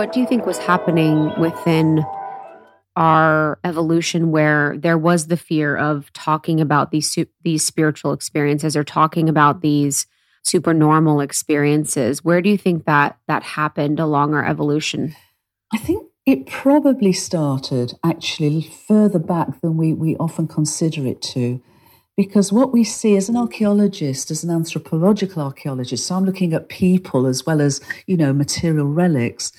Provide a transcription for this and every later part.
What do you think was happening within our evolution where there was the fear of talking about these spiritual experiences or talking about these supernormal experiences? Where do you think that happened along our evolution? I think it probably started actually further back than we often consider it to, because what we see as an archaeologist, as an anthropological archaeologist, so I'm looking at people as well as, material relics.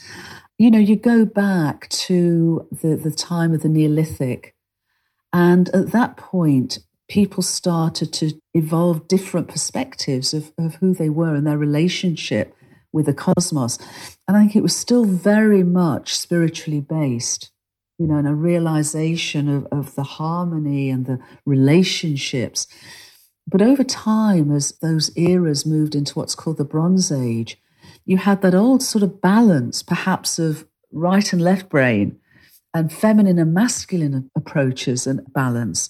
You go back to the time of the Neolithic, and at that point, people started to evolve different perspectives of who they were and their relationship with the cosmos. And I think it was still very much spiritually based, and a realization of the harmony and the relationships. But over time, as those eras moved into what's called the Bronze Age, you had that old sort of balance, perhaps, of right and left brain and feminine and masculine approaches and balance.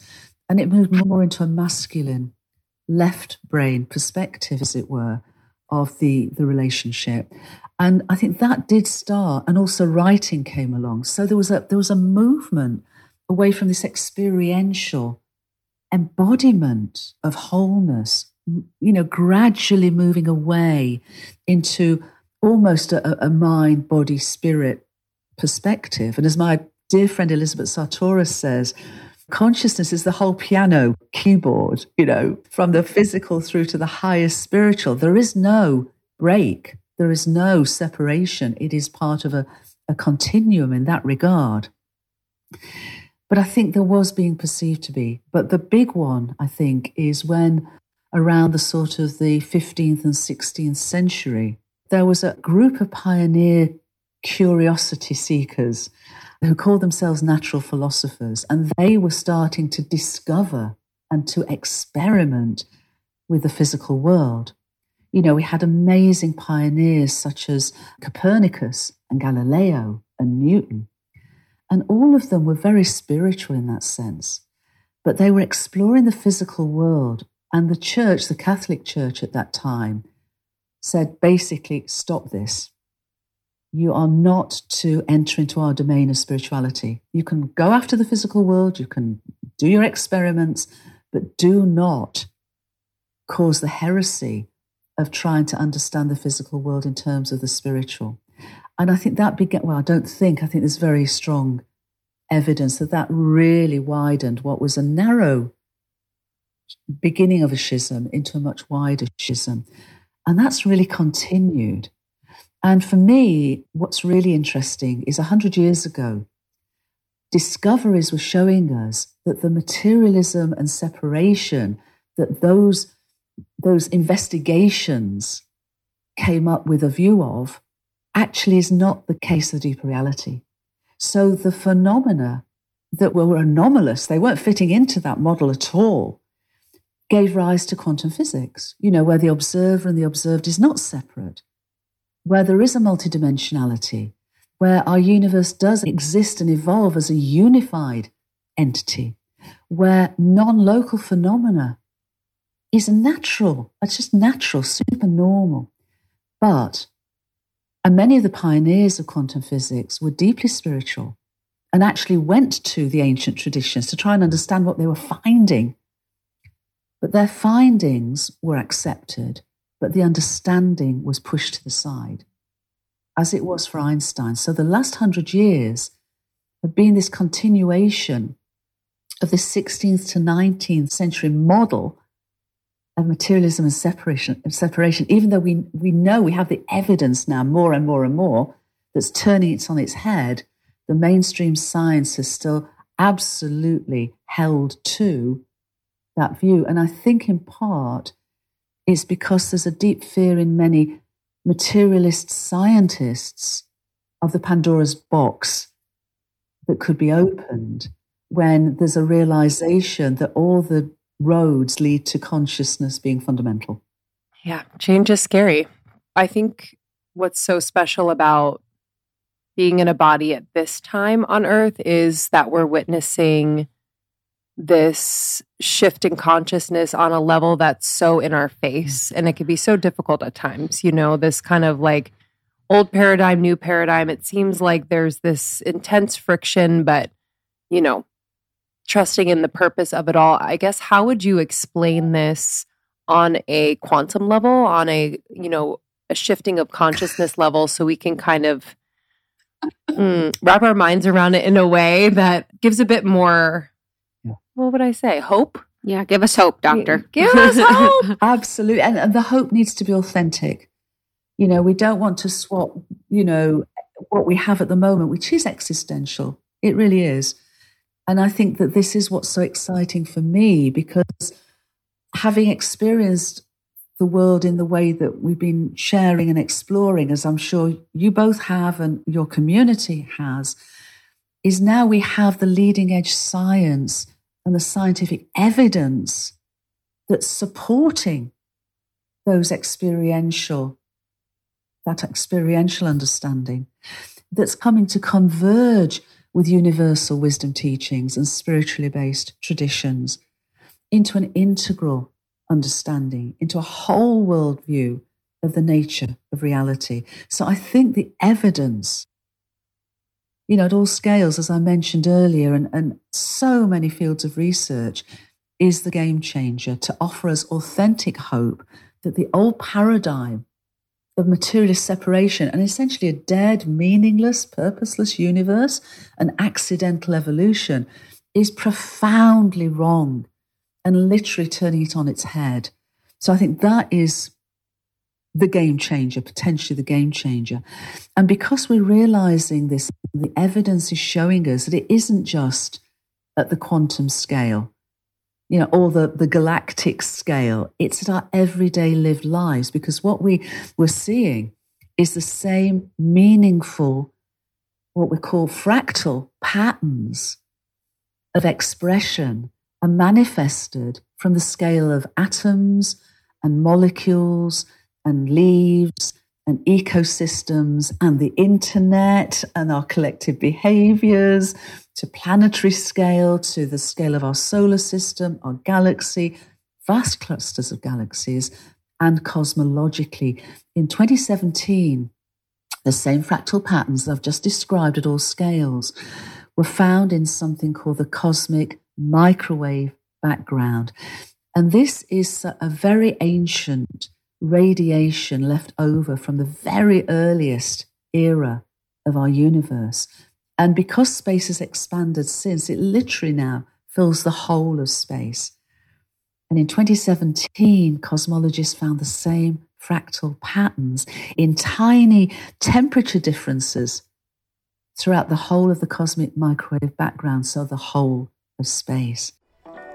And it moved more into a masculine left brain perspective, as it were, of the relationship. And I think that did start, and also writing came along. So there was a movement away from this experiential embodiment of wholeness, gradually moving away into almost a mind, body, spirit perspective. And as my dear friend Elizabeth Sartorius says, consciousness is the whole piano keyboard, from the physical through to the highest spiritual. There is no break. There is no separation. It is part of a continuum in that regard. But I think there was being perceived to be. But the big one, I think, is when around the sort of the 15th and 16th century, there was a group of pioneer curiosity seekers who called themselves natural philosophers, and they were starting to discover and to experiment with the physical world. We had amazing pioneers such as Copernicus and Galileo and Newton, and all of them were very spiritual in that sense, but they were exploring the physical world, and the church, the Catholic Church at that time, said basically, stop this. You are not to enter into our domain of spirituality. You can go after the physical world, you can do your experiments, but do not cause the heresy of trying to understand the physical world in terms of the spiritual. And I think that began, I think there's very strong evidence that really widened what was a narrow beginning of a schism into a much wider schism. And that's really continued. And for me, what's really interesting is 100 years ago, discoveries were showing us that the materialism and separation that those investigations came up with a view of actually is not the case of deep reality. So the phenomena that were anomalous, they weren't fitting into that model at all, gave rise to quantum physics, where the observer and the observed is not separate, where there is a multidimensionality, where our universe does exist and evolve as a unified entity, where non-local phenomena is natural. It's just natural, super normal. And many of the pioneers of quantum physics were deeply spiritual and actually went to the ancient traditions to try and understand what they were finding. But their findings were accepted, but the understanding was pushed to the side, as it was for Einstein. So the last 100 years have been this continuation of the 16th to 19th century model of materialism and separation, even though we know we have the evidence now more and more and more that's turning it on its head, the mainstream science has still absolutely held to that view. And I think in part it's because there's a deep fear in many materialist scientists of the Pandora's box that could be opened when there's a realization that all the roads lead to consciousness being fundamental. Yeah, change is scary. I think what's so special about being in a body at this time on Earth is that we're witnessing this shift in consciousness on a level that's so in our face, and it can be so difficult at times, this kind of like old paradigm, new paradigm. It seems like there's this intense friction, but, you know, trusting in the purpose of it all. I guess, how would you explain this on a quantum level, on a, you know, a shifting of consciousness level, so we can kind of wrap our minds around it in a way that gives a bit more, what would I say, hope? Yeah, give us hope, doctor. Give us hope! Absolutely. And the hope needs to be authentic. You know, we don't want to swap, you know, what we have at the moment, which is existential. It really is. And I think that this is what's so exciting for me, because having experienced the world in the way that we've been sharing and exploring, as I'm sure you both have and your community has, is now we have the leading edge science and the scientific evidence that's supporting those experiential, that experiential understanding that's coming to converge with universal wisdom teachings and spiritually based traditions into an integral understanding, into a whole worldview of the nature of reality. So I think the evidence, you know, at all scales, as I mentioned earlier, and so many fields of research, is the game changer to offer us authentic hope that the old paradigm of materialist separation and essentially a dead, meaningless, purposeless universe and accidental evolution is profoundly wrong and literally turning it on its head. So I think that is the game changer, potentially the game changer. And because we're realizing this, the evidence is showing us that it isn't just at the quantum scale, you know, or the galactic scale. It's at our everyday lived lives, because what we were seeing is the same meaningful, what we call fractal patterns of expression are manifested from the scale of atoms and molecules and leaves and ecosystems and the internet and our collective behaviors, to planetary scale, to the scale of our solar system, our galaxy, vast clusters of galaxies, and cosmologically. In 2017, the same fractal patterns that I've just described at all scales were found in something called the cosmic microwave background. And this is a very ancient radiation left over from the very earliest era of our universe. And because space has expanded since, it literally now fills the whole of space. And in 2017, cosmologists found the same fractal patterns in tiny temperature differences throughout the whole of the cosmic microwave background, so the whole of space.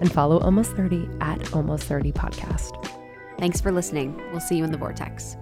And follow Almost 30 at Almost 30 Podcast. Thanks for listening. We'll see you in the vortex.